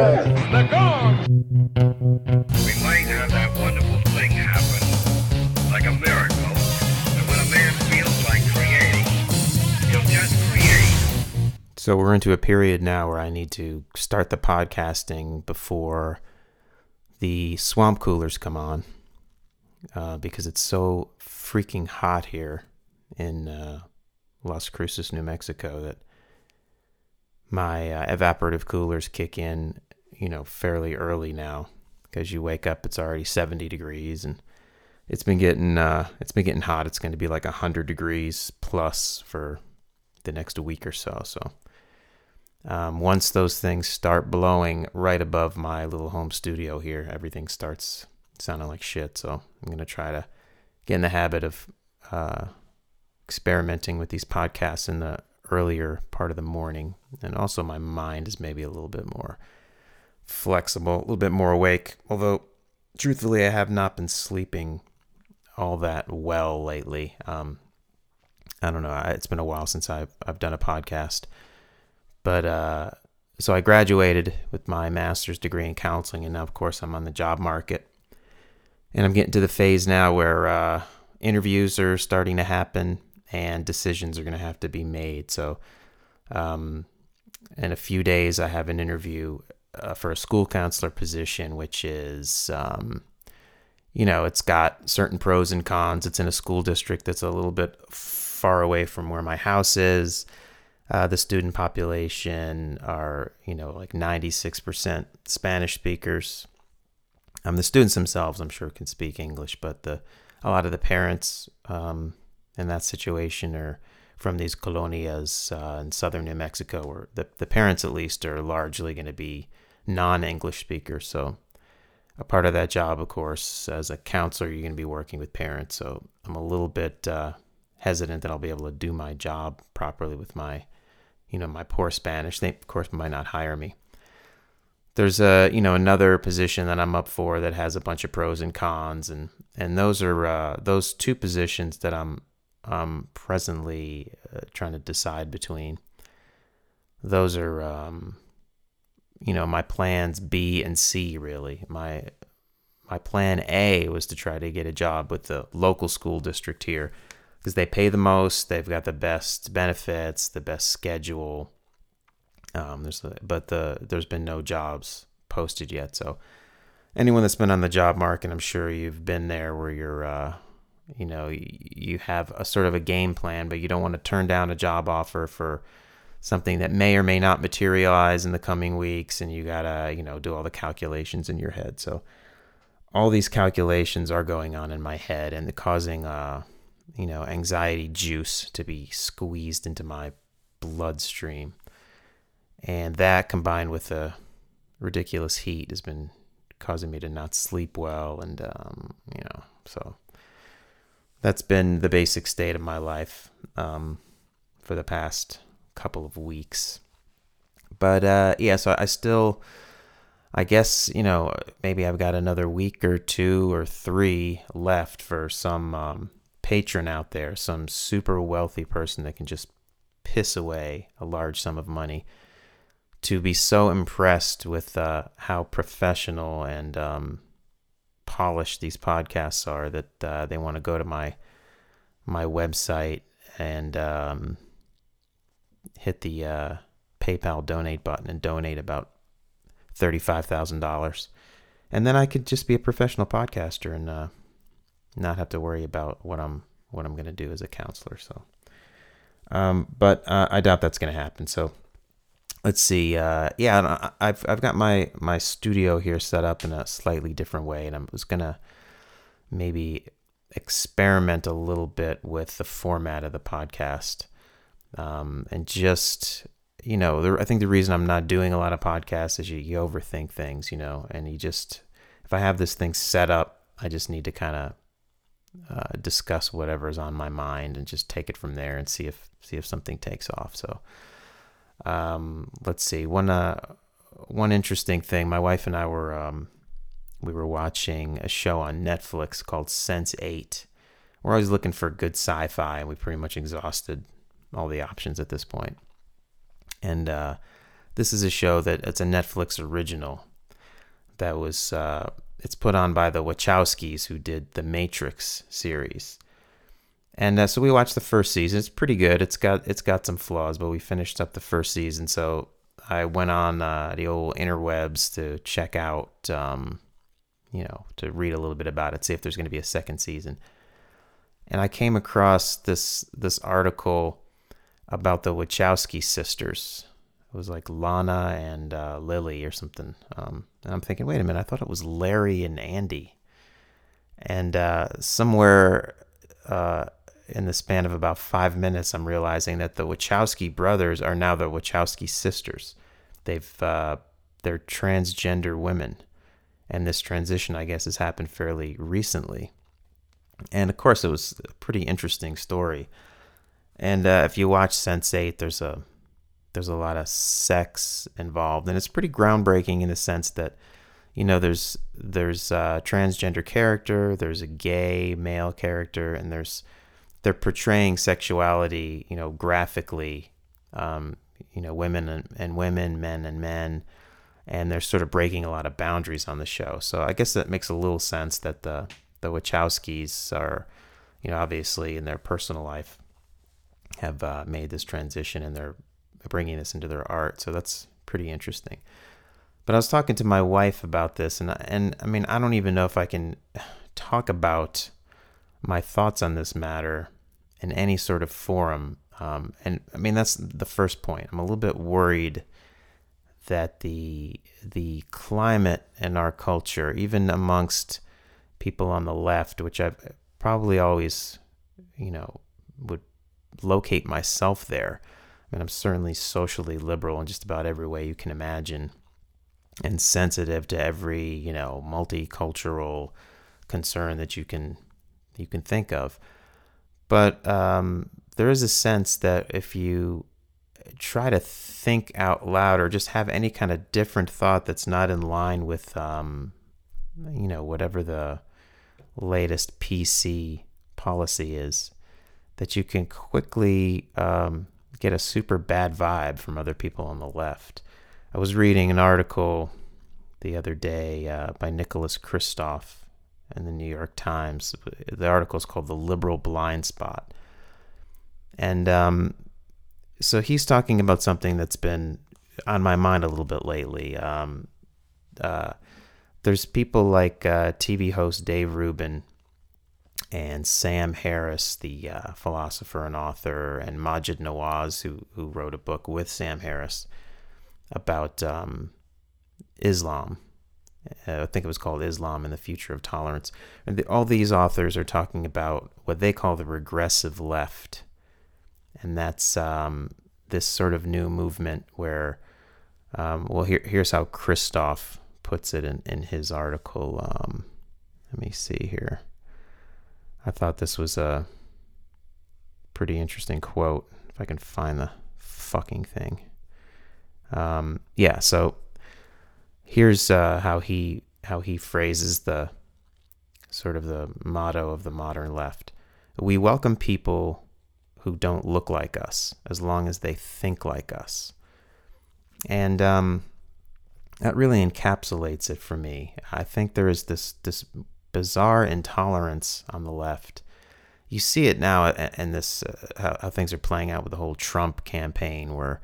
Rockers, the Gong! We might have that wonderful thing happen, like a miracle, that when a man feels like creating, he'll just create. So we're into a period now where I need to start the podcasting before the swamp coolers come on, because it's so freaking hot here in Las Cruces, New Mexico, that my evaporative coolers kick in, you know, fairly early now, because you wake up, it's already 70 degrees, and it's been getting hot. It's going to be like 100 degrees plus for the next week or so. So once those things start blowing right above my little home studio here, everything starts sounding like shit. So I'm going to try to get in the habit of experimenting with these podcasts in the earlier part of the morning, and also my mind is maybe a little bit more flexible, a little bit more awake, although truthfully I have not been sleeping all that well lately. I don't know, it's been a while since I've done a podcast, but so I graduated with my master's degree in counseling, and now of course I'm on the job market, and I'm getting to the phase now where interviews are starting to happen and decisions are going to have to be made. So in a few days, I have an interview for a school counselor position, which is, you know, it's got certain pros and cons. It's in a school district that's a little bit far away from where my house is. The student population are, you know, like 96% Spanish speakers. The students themselves, I'm sure, can speak English, but a lot of the parents in that situation are from these colonias in southern New Mexico, where the parents at least are largely going to be non-English speakers. So a part of that job, of course, as a counselor, you're going to be working with parents. So I'm a little bit hesitant that I'll be able to do my job properly with my, you know, my poor Spanish. They, of course, might not hire me. There's another position that I'm up for that has a bunch of pros and cons, and those are those two positions that I'm presently trying to decide between. Those are, my plans B and C, really. My plan A was to try to get a job with the local school district here because they pay the most, they've got the best benefits, the best schedule. There's been no jobs posted yet. So anyone that's been on the job market, I'm sure you've been there where you're, you have a sort of a game plan, but you don't want to turn down a job offer for something that may or may not materialize in the coming weeks. And you gotta, do all the calculations in your head. So all these calculations are going on in my head and causing, anxiety juice to be squeezed into my bloodstream. And that combined with the ridiculous heat has been causing me to not sleep well. And, so that's been the basic state of my life for the past couple of weeks. But, so I guess, maybe I've got another week or two or three left for some patron out there, some super wealthy person that can just piss away a large sum of money to be so impressed with how professional and polished these podcasts are that they want to go to my website and hit the PayPal donate button and donate about $35,000. And then I could just be a professional podcaster and not have to worry about what I'm going to do as a counselor. So, but I doubt that's going to happen. So, let's see. I've got my studio here set up in a slightly different way, and I was gonna maybe experiment a little bit with the format of the podcast, and just I think the reason I'm not doing a lot of podcasts is you overthink things, and if I have this thing set up, I just need to kind of discuss whatever's on my mind and just take it from there and see if something takes off. So. Let's see. One interesting thing. My wife and I were we were watching a show on Netflix called Sense8. We're always looking for good sci-fi, and we pretty much exhausted all the options at this point. And This is a show that it's a Netflix original that was it's put on by the Wachowskis, who did the Matrix series. And so we watched the first season. It's pretty good. It's got some flaws, but we finished up the first season. So I went on the old interwebs to check out, to read a little bit about it, see if there's going to be a second season. And I came across this article about the Wachowski sisters. It was like Lana and Lily or something. And I'm thinking, wait a minute, I thought it was Larry and Andy. And somewhere in the span of about 5 minutes, I'm realizing that the Wachowski brothers are now the Wachowski sisters. They're transgender women. And this transition, I guess, has happened fairly recently. And of course, it was a pretty interesting story. And if you watch Sense8, there's a lot of sex involved, and it's pretty groundbreaking in the sense that, there's a transgender character, there's a gay male character, and they're portraying sexuality, graphically, women and women, men and men, and they're sort of breaking a lot of boundaries on the show. So I guess that makes a little sense that the Wachowskis are, obviously in their personal life, have made this transition, and they're bringing this into their art. So that's pretty interesting. But I was talking to my wife about this, and I mean, I don't even know if I can talk about my thoughts on this matter in any sort of forum. And I mean, that's the first point. I'm a little bit worried that the climate in our culture, even amongst people on the left, which I've probably always, would locate myself there. I mean, I'm certainly socially liberal in just about every way you can imagine, and sensitive to every, multicultural concern that you can think of. But there is a sense that if you try to think out loud or just have any kind of different thought that's not in line with, whatever the latest PC policy is, that you can quickly get a super bad vibe from other people on the left. I was reading an article the other day by Nicholas Kristof in the New York Times. The article is called "The Liberal Blind Spot," and so he's talking about something that's been on my mind a little bit lately. There's people like TV host Dave Rubin and Sam Harris, the philosopher and author, and Majid Nawaz, who wrote a book with Sam Harris about Islam. I think it was called Islam and the Future of Tolerance. And all these authors are talking about what they call the regressive left. And that's this sort of new movement where, here's how Kristof puts it in his article. Let me see here. I thought this was a pretty interesting quote, if I can find the fucking thing. So here's how he phrases the sort of the motto of the modern left. We welcome people who don't look like us, as long as they think like us. And that really encapsulates it for me. I think there is this bizarre intolerance on the left. You see it now, and this how things are playing out with the whole Trump campaign, where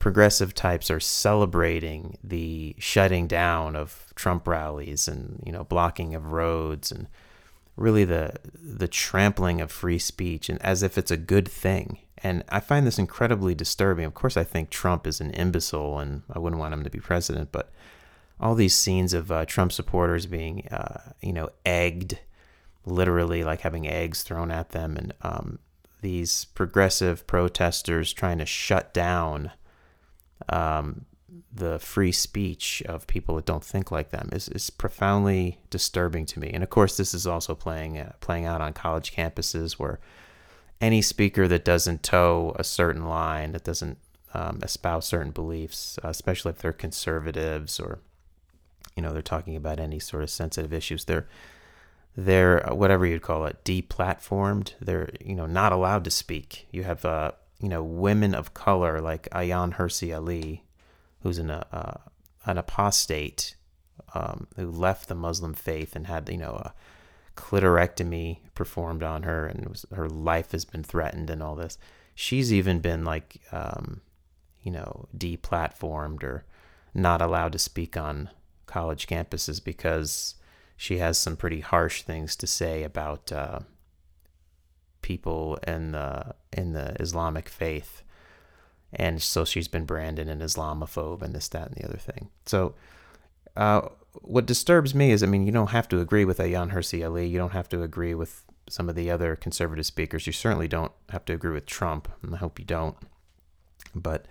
progressive types are celebrating the shutting down of Trump rallies and blocking of roads, and really the trampling of free speech, and as if it's a good thing. And I find this incredibly disturbing. Of course, I think Trump is an imbecile, and I wouldn't want him to be president, but all these scenes of Trump supporters being, egged, literally like having eggs thrown at them, and these progressive protesters trying to shut down the free speech of people that don't think like them is profoundly disturbing to me. And of course, this is also playing out on college campuses, where any speaker that doesn't toe a certain line, that doesn't espouse certain beliefs, especially if they're conservatives or they're talking about any sort of sensitive issues, They're whatever you'd call it, deplatformed. They're not allowed to speak. You have women of color like Ayaan Hirsi Ali, who's an apostate who left the Muslim faith and had, you know, a clitorectomy performed on her, and her life has been threatened and all this. She's even been like, you know, deplatformed or not allowed to speak on college campuses because she has some pretty harsh things to say about people in the Islamic faith. And so she's been branded an Islamophobe and this, that, and the other thing. So what disturbs me is, I mean, you don't have to agree with Ayaan Hirsi Ali. You don't have to agree with some of the other conservative speakers. You certainly don't have to agree with Trump, and I hope you don't. But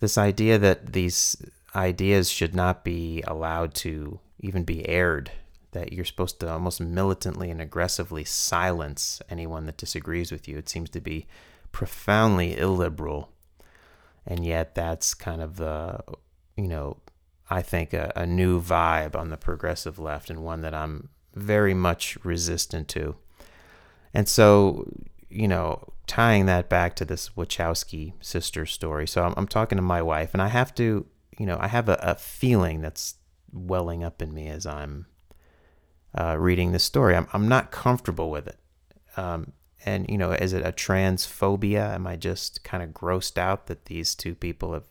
this idea that these ideas should not be allowed to even be aired, that you're supposed to almost militantly and aggressively silence anyone that disagrees with you, it seems to be profoundly illiberal. And yet that's kind of the, you know, I think a new vibe on the progressive left, and one that I'm very much resistant to. And so, you know, tying that back to this Wachowski sister story. So I'm talking to my wife, and I have to, you know, I have a feeling that's welling up in me as I'm reading this story. I'm not comfortable with it. And, you know, is it a transphobia? Am I just kind of grossed out that these two people have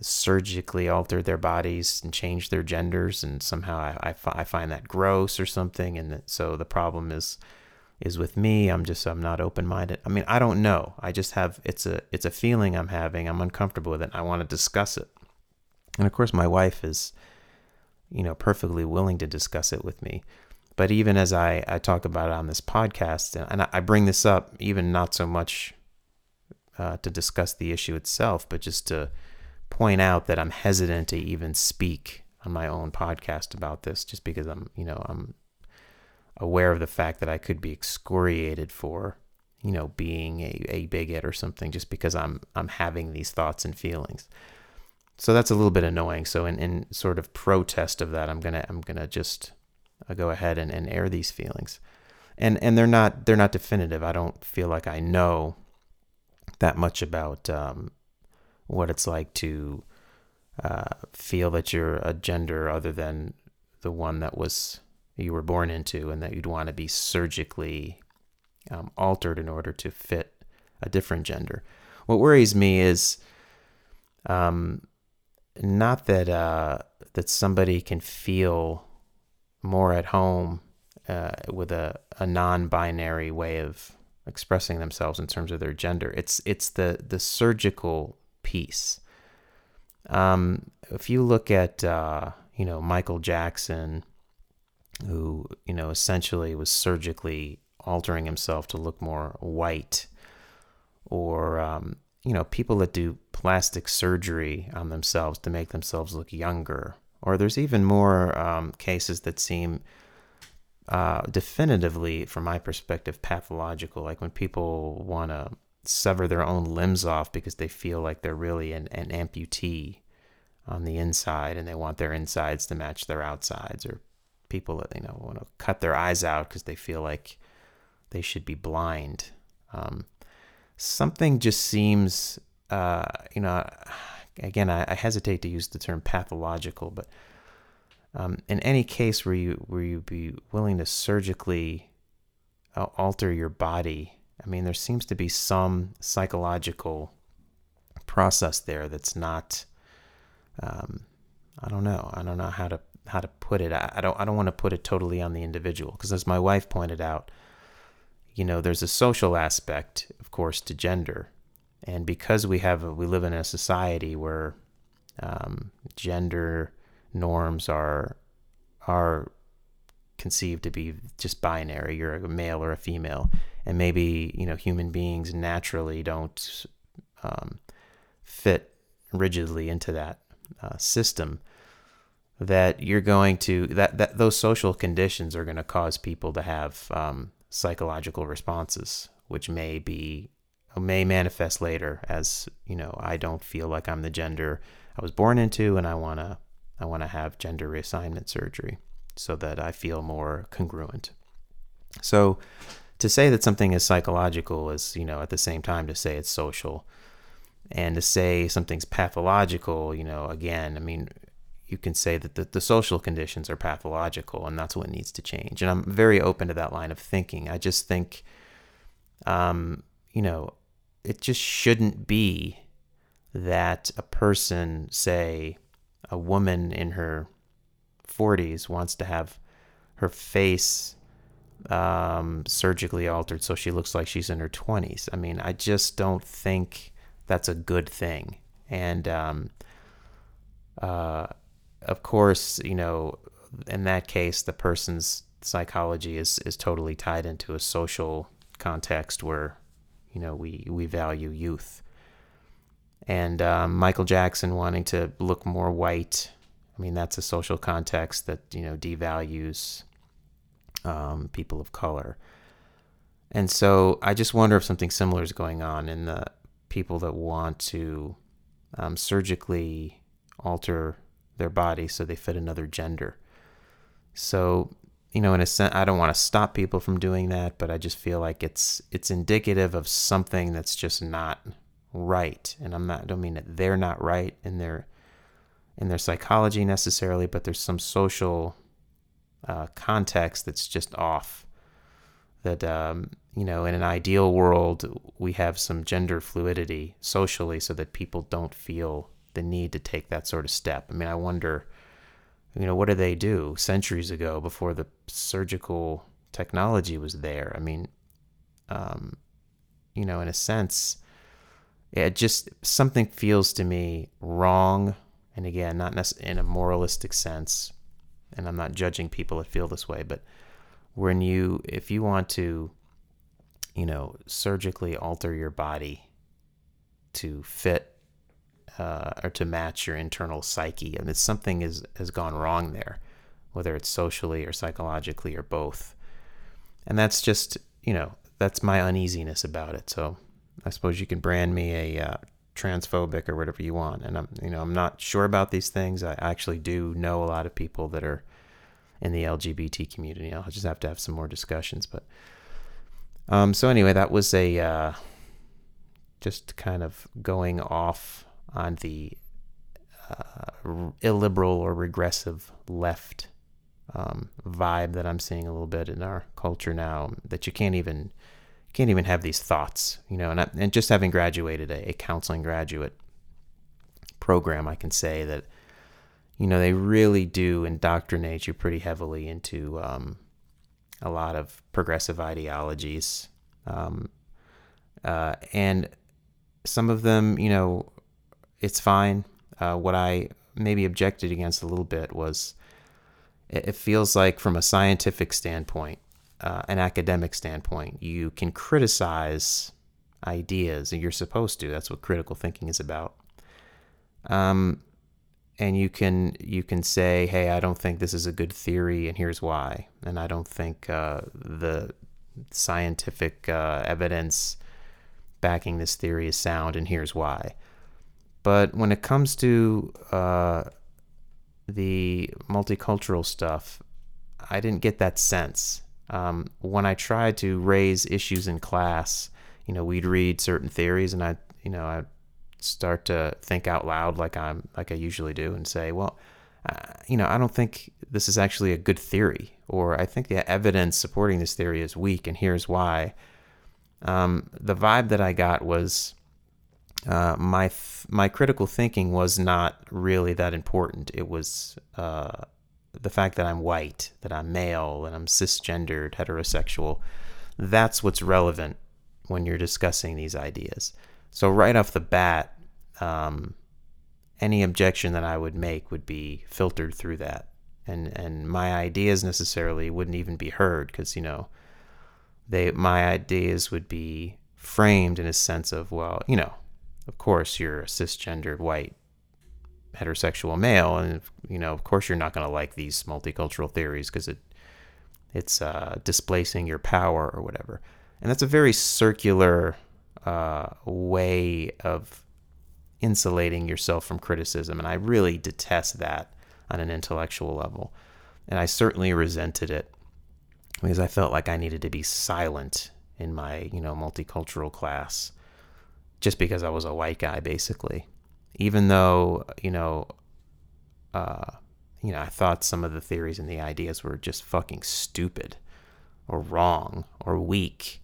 surgically altered their bodies and changed their genders, and somehow I find that gross or something? And so the problem is with me. I'm not open-minded. I mean, I don't know. I just have, it's a feeling I'm having. I'm uncomfortable with it. I want to discuss it. And of course my wife is, you know, perfectly willing to discuss it with me. But even as I talk about it on this podcast, and I bring this up even not so much to discuss the issue itself, but just to point out that I'm hesitant to even speak on my own podcast about this, just because I'm aware of the fact that I could be excoriated for, you know, being a bigot or something, just because I'm having these thoughts and feelings. So that's a little bit annoying. So in sort of protest of that, I'm gonna just go ahead and air these feelings, and they're not definitive. I don't feel like I know that much about what it's like to feel that you're a gender other than the one that you were born into, and that you'd want to be surgically altered in order to fit a different gender. What worries me is not that that somebody can feel more at home with a non-binary way of expressing themselves in terms of their gender. It's the surgical piece. If you look at you know, Michael Jackson, who, you know, essentially was surgically altering himself to look more white, or you know, people that do plastic surgery on themselves to make themselves look younger. Or there's even more cases that seem definitively, from my perspective, pathological, like when people want to sever their own limbs off because they feel like they're really an amputee on the inside, and they want their insides to match their outsides. Or people that, you know, want to cut their eyes out because they feel like they should be blind. Something just seems, you know, again, I hesitate to use the term pathological, but in any case where you be willing to surgically alter your body, I mean, there seems to be some psychological process there that's not. I don't know. I don't know how to put it. I don't want to put it totally on the individual, because as my wife pointed out, you know, there's a social aspect, of course, to gender. And because we live in a society where gender norms are conceived to be just binary. You're a male or a female, and maybe, you know, human beings naturally don't fit rigidly into that system. That you're going to that those social conditions are going to cause people to have psychological responses, which may manifest later as, you know, I don't feel like I'm the gender I was born into, and I want to have gender reassignment surgery so that I feel more congruent. So to say that something is psychological is, you know, at the same time to say it's social. And to say something's pathological, you know, again, I mean, you can say that the social conditions are pathological, and that's what needs to change. And I'm very open to that line of thinking. I just think, you know, it just shouldn't be that a person, say, a woman in her 40s wants to have her face surgically altered so she looks like she's in her 20s. I mean, I just don't think that's a good thing. And of course, you know, in that case, the person's psychology is totally tied into a social context where, you know, we value youth. And Michael Jackson wanting to look more white, I mean, that's a social context that, you know, devalues people of color. And so I just wonder if something similar is going on in the people that want to surgically alter their body so they fit another gender. So, you know, in a sense, I don't want to stop people from doing that, but I just feel like it's indicative of something that's just not right. And I don't mean that they're not right in their psychology necessarily, but there's some social context that's just off. That, you know, in an ideal world, we have some gender fluidity socially so that people don't feel the need to take that sort of step. I mean, I wonder, you know, what did they do centuries ago before the surgical technology was there? I mean, you know, in a sense, it just, something feels to me wrong. And again, not in a moralistic sense, and I'm not judging people that feel this way, but when if you want to, you know, surgically alter your body to fit or to match your internal psyche, I mean, something has gone wrong there, whether it's socially or psychologically or both. And that's just, you know, that's my uneasiness about it. So I suppose you can brand me a transphobic or whatever you want, and I'm not sure about these things. I actually do know a lot of people that are in the LGBT community. I'll just have to have some more discussions. But so anyway, that was a just kind of going off on the illiberal or regressive left vibe that I'm seeing a little bit in our culture now. That you can't even have these thoughts, you know, and just having graduated a counseling graduate program, I can say that, you know, they really do indoctrinate you pretty heavily into a lot of progressive ideologies. And some of them, you know, it's fine. What I maybe objected against a little bit was it feels like from a scientific standpoint, an academic standpoint, you can criticize ideas, and you're supposed to. That's what critical thinking is about. And you can say, hey, I don't think this is a good theory, and here's why. And I don't think the scientific evidence backing this theory is sound, and here's why. But when it comes to the multicultural stuff, I didn't get that sense. When I tried to raise issues in class, you know, we'd read certain theories, and I'd start to think out loud like I usually do, and say, well, you know, I don't think this is actually a good theory, or I think the evidence supporting this theory is weak, and here's why. The vibe that I got was my critical thinking was not really that important. It was the fact that I'm white, that I'm male, and I'm cisgendered, heterosexual. That's what's relevant when you're discussing these ideas. So right off the bat, any objection that I would make would be filtered through that. And my ideas necessarily wouldn't even be heard, because, you know, my ideas would be framed in a sense of, well, you know, of course you're a cisgendered white heterosexual male, and, you know, of course you're not going to like these multicultural theories because it's displacing your power or whatever. And that's a very circular way of insulating yourself from criticism, and I really detest that on an intellectual level. And I certainly resented it because I felt like I needed to be silent in my, you know, multicultural class just because I was a white guy, basically. Even though, I thought some of the theories and the ideas were just fucking stupid or wrong or weak.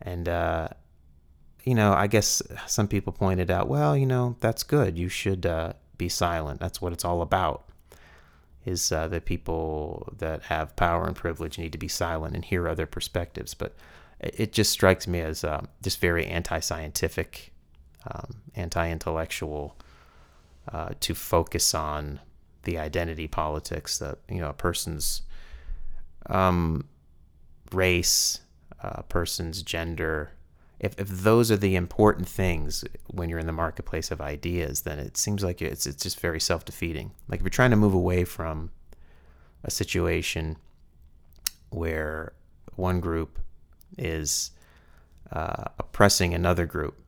And, I guess some people pointed out, well, that's good. You should be silent. That's what it's all about, is the people that have power and privilege need to be silent and hear other perspectives. But it just strikes me as just very anti-scientific, anti-intellectual, to focus on the identity politics that, a person's race, a person's gender. If those are the important things when you're in the marketplace of ideas, then it seems like it's just very self-defeating. Like, if you're trying to move away from a situation where one group is oppressing another group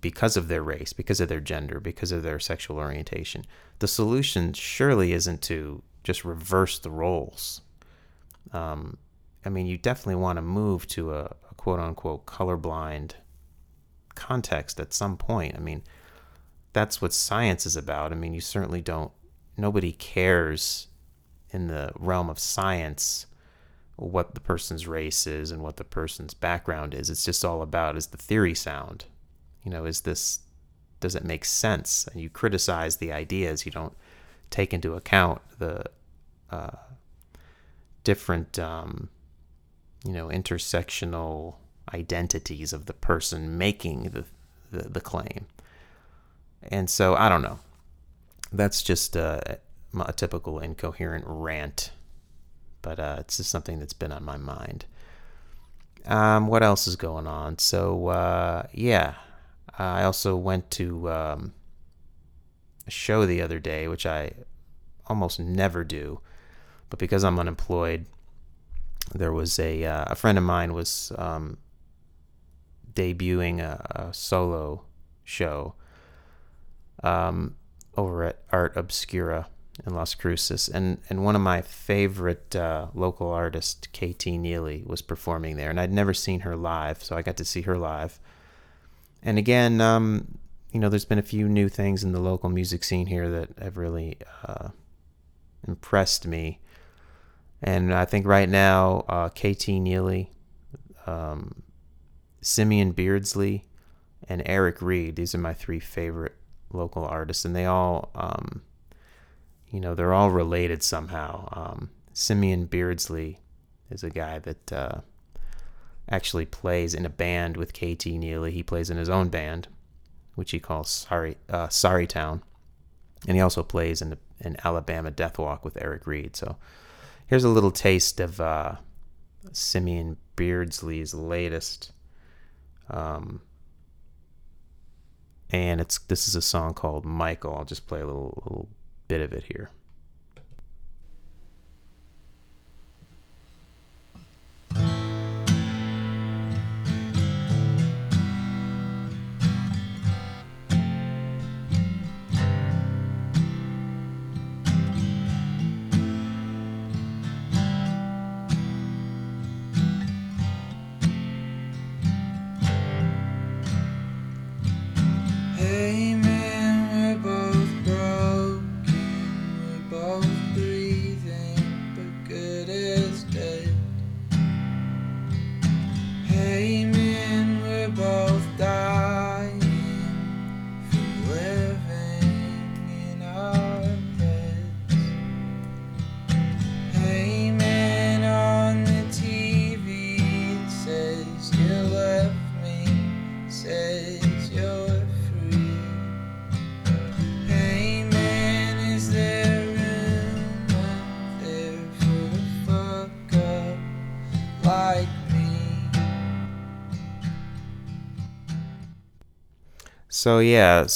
because of their race, because of their gender, because of their sexual orientation, the solution surely isn't to just reverse the roles. You definitely want to move to a quote-unquote colorblind context at some point. That's what science is about. You certainly don't... Nobody cares in the realm of science what the person's race is and what the person's background is. It's just all about, is the theory sound? Does it make sense? And you criticize the ideas. You don't take into account the different... intersectional identities of the person making the claim. And so, I don't know. That's just a typical incoherent rant. But it's just something that's been on my mind. What else is going on? So, I also went to a show the other day, which I almost never do. But because I'm unemployed... There was a friend of mine was debuting a solo show over at Art Obscura in Las Cruces, and one of my favorite local artists, KT Neely, was performing there, and I'd never seen her live, so I got to see her live. And again, there's been a few new things in the local music scene here that have really impressed me. And I think right now, KT Neely, Simeon Beardsley, and Eric Reed, these are my three favorite local artists. And they all, they're all related somehow. Simeon Beardsley is a guy that actually plays in a band with KT Neely. He plays in his own band, which he calls Sorry Town. And he also plays in an Alabama Death Walk with Eric Reed. So... here's a little taste of Simeon Beardsley's latest, and this is a song called Michael. I'll just play a little bit of it here.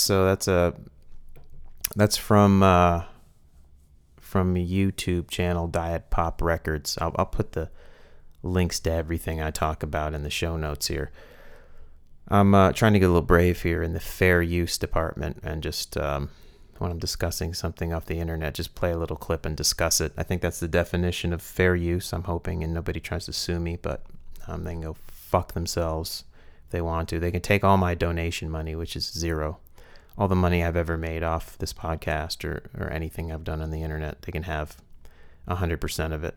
So that's from YouTube channel Diet Pop Records. I'll put the links to everything I talk about in the show notes here. I'm trying to get a little brave here in the fair use department, and just when I'm discussing something off the internet, just play a little clip and discuss it. I think that's the definition of fair use, I'm hoping, and nobody tries to sue me, but they can go fuck themselves. they want to. They can take all my donation money, which is zero. All the money I've ever made off this podcast or anything I've done on the internet, they can have 100% of it.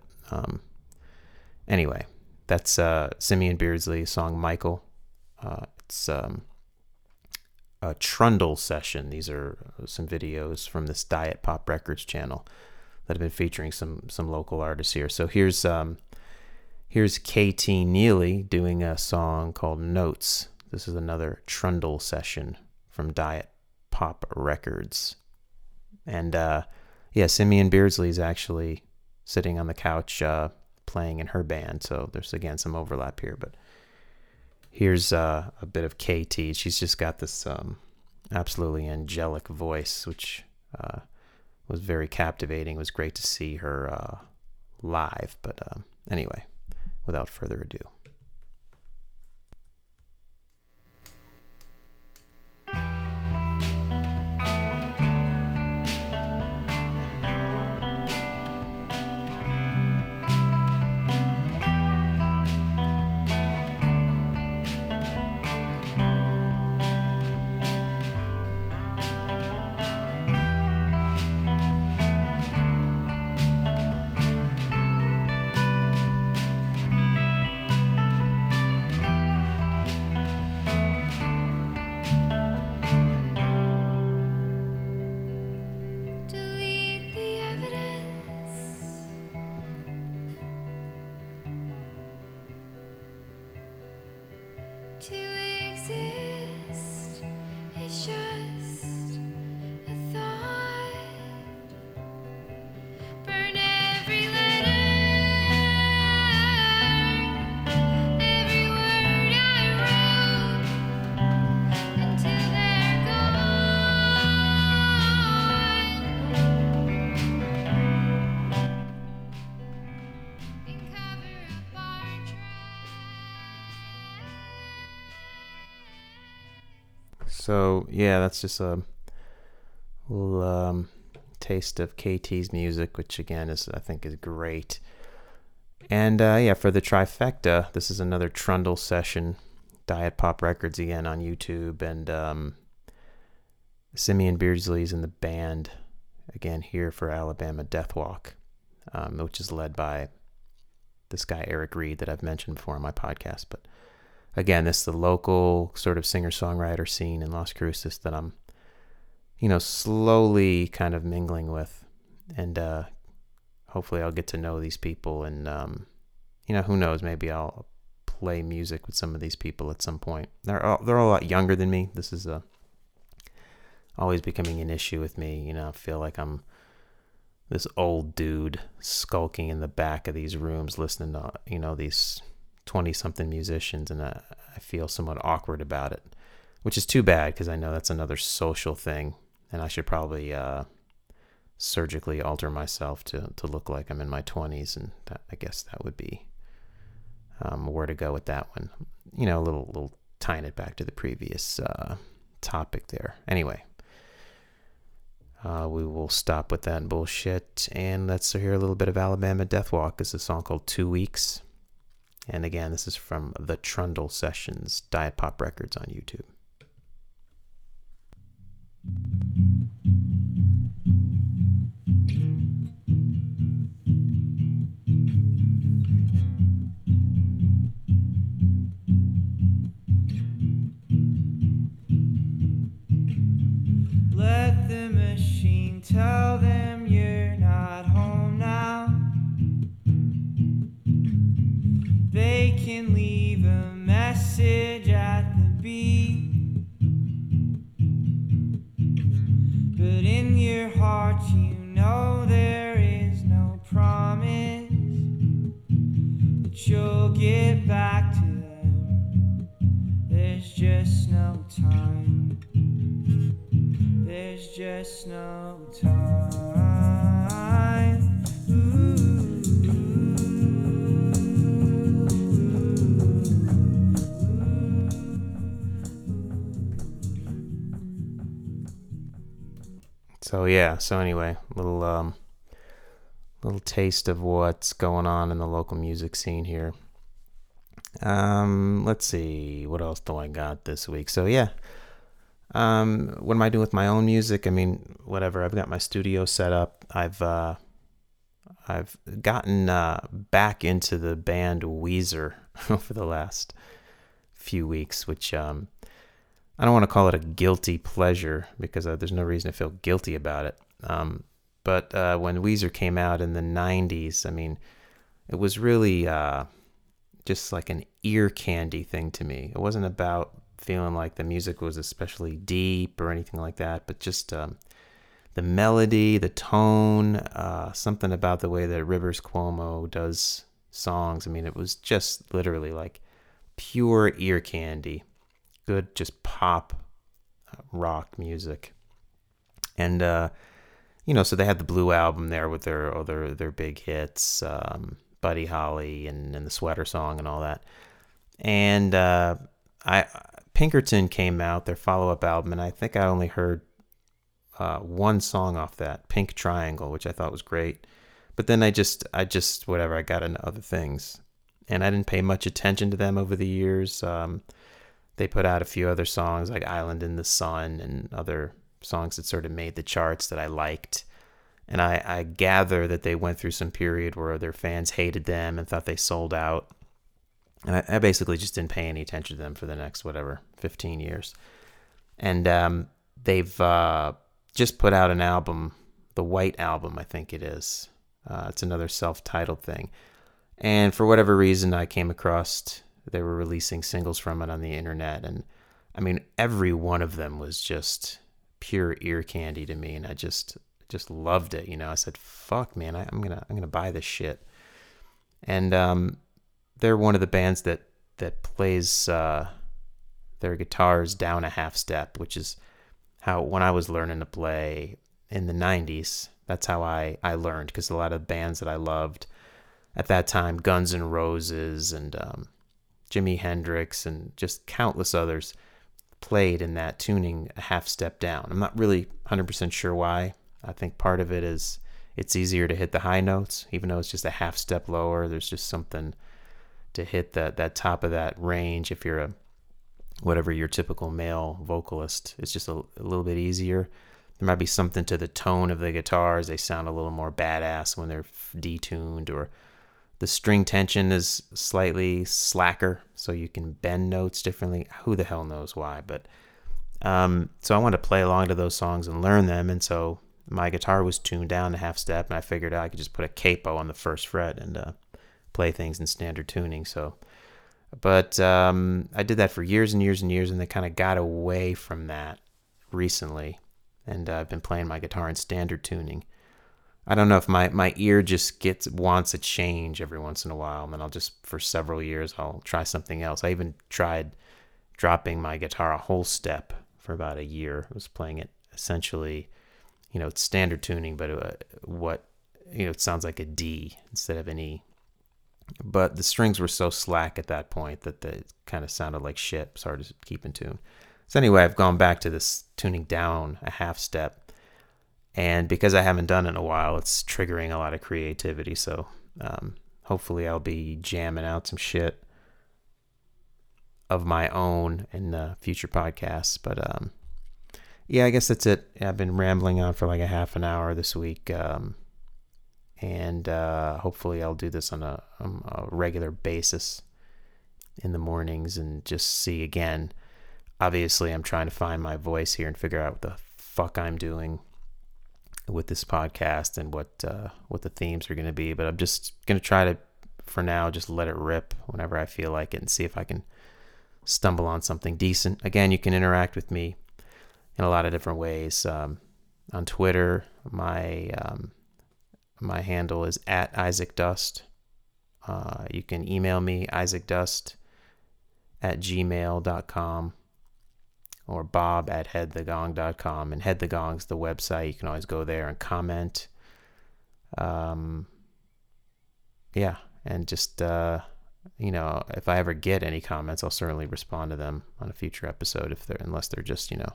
Anyway, that's Simeon Beardsley's song Michael. It's a Trundle session. These are some videos from this Diet Pop Records channel that have been featuring some local artists here. So here's KT Neely doing a song called Notes. This is another Trundle session from Diet Pop Records. And yeah, Simeon Beardsley is actually sitting on the couch playing in her band, so there's again some overlap here, but here's a bit of KT. She's just got this absolutely angelic voice, which was very captivating. It was great to see her live, but anyway, without further ado. So yeah, that's just a little taste of KT's music, which again I think is great. And yeah, for the trifecta, this is another Trundle session, Diet Pop Records again on YouTube, and Simeon Beardsley's in the band again here for Alabama Death Walk, which is led by this guy Eric Reed that I've mentioned before on my podcast, but. Again, this is the local sort of singer-songwriter scene in Las Cruces that I'm, slowly kind of mingling with. And hopefully I'll get to know these people. And, who knows, maybe I'll play music with some of these people at some point. They're all a lot younger than me. This is always becoming an issue with me. I feel like I'm this old dude skulking in the back of these rooms listening to, these 20-something musicians, and I feel somewhat awkward about it, which is too bad because I know that's another social thing, and I should probably surgically alter myself to look like I'm in my 20s, and that, I guess that would be where to go with that one. A little tying it back to the previous topic there. Anyway, we will stop with that bullshit, and let's hear a little bit of Alabama Death Walk. It's a song called 2 Weeks. And again, this is from the Trundle Sessions, Diet Pop Records on YouTube. Let the machine tell them you're not home now. They can leave a message at the beat, but in your heart you know there is no promise that you'll get back to them. There's just no time. There's just no time. Ooh. So yeah, so anyway, little taste of what's going on in the local music scene here. Let's see, what else do I got this week? So yeah, what am I doing with my own music? I mean, whatever. I've got my studio set up. I've gotten back into the band Weezer over the last few weeks, which I don't want to call it a guilty pleasure because there's no reason to feel guilty about it. But when Weezer came out in the 90s, I mean, it was really just like an ear candy thing to me. It wasn't about feeling like the music was especially deep or anything like that, but just the melody, the tone, something about the way that Rivers Cuomo does songs. I mean, it was just literally like pure ear candy, good, just pop rock music. And, you know, so they had the Blue Album there with their big hits, Buddy Holly and The Sweater Song and all that. And Pinkerton came out, their follow-up album, and I think I only heard one song off that, Pink Triangle, which I thought was great. But then I just whatever, I got into other things, and I didn't pay much attention to them over the years. They put out a few other songs like Island in the Sun and other songs that sort of made the charts that I liked. And I gather that they went through some period where their fans hated them and thought they sold out. And I basically just didn't pay any attention to them for the next, whatever, 15 years. And they've just put out an album, the White Album, I think it is. It's another self-titled thing. And for whatever reason, I came across, they were releasing singles from it on the internet. And I mean, every one of them was just pure ear candy to me. And I just loved it. You know, I said, fuck, man, I'm gonna buy this shit. And they're one of the bands that plays their guitars down a half step, which is how, when I was learning to play in the 90s, that's how I learned, because a lot of bands that I loved at that time, Guns N' Roses and Jimi Hendrix and just countless others, played in that tuning a half step down. I'm not really 100% sure why. I think part of it is it's easier to hit the high notes, even though it's just a half step lower. There's just something to hit that top of that range. If you're your typical male vocalist, it's just a little bit easier. There might be something to the tone of the guitars. They sound a little more badass when they're detuned, or the string tension is slightly slacker, so you can bend notes differently. Who the hell knows why? But so I wanted to play along to those songs and learn them, and so my guitar was tuned down a half step, and I figured out I could just put a capo on the first fret and play things in standard tuning. So, but I did that for years and years and years, and then kind of got away from that recently, and I've been playing my guitar in standard tuning. I don't know if my ear just wants a change every once in a while, and then I'll just, for several years, I'll try something else. I even tried dropping my guitar a whole step for about a year. I was playing it essentially, you know, it's standard tuning, but it sounds like a D instead of an E. But the strings were so slack at that point that they kind of sounded like shit. It's hard to keep in tune. So anyway, I've gone back to this tuning down a half step. And because I haven't done it in a while, it's triggering a lot of creativity. So hopefully I'll be jamming out some shit of my own in future podcasts. But yeah, I guess that's it. I've been rambling on for like a half an hour this week. And hopefully I'll do this on a regular basis in the mornings and just see again. Obviously, I'm trying to find my voice here and figure out what the fuck I'm doing with this podcast and what the themes are going to be, but I'm just going to try to, for now, just let it rip whenever I feel like it and see if I can stumble on something decent. Again, you can interact with me in a lot of different ways. On Twitter, my handle is @IsaacDust. You can email me, isaacdust@gmail.com. or bob@headthegong.com, and Head the Gong's the website. You can always go there and comment. Yeah, and just, you know, if I ever get any comments, I'll certainly respond to them on a future episode, unless they're just, you know,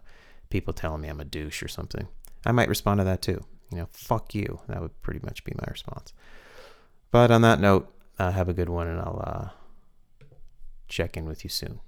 people telling me I'm a douche or something. I might respond to that too. You know, fuck you. That would pretty much be my response. But on that note, have a good one, and I'll check in with you soon.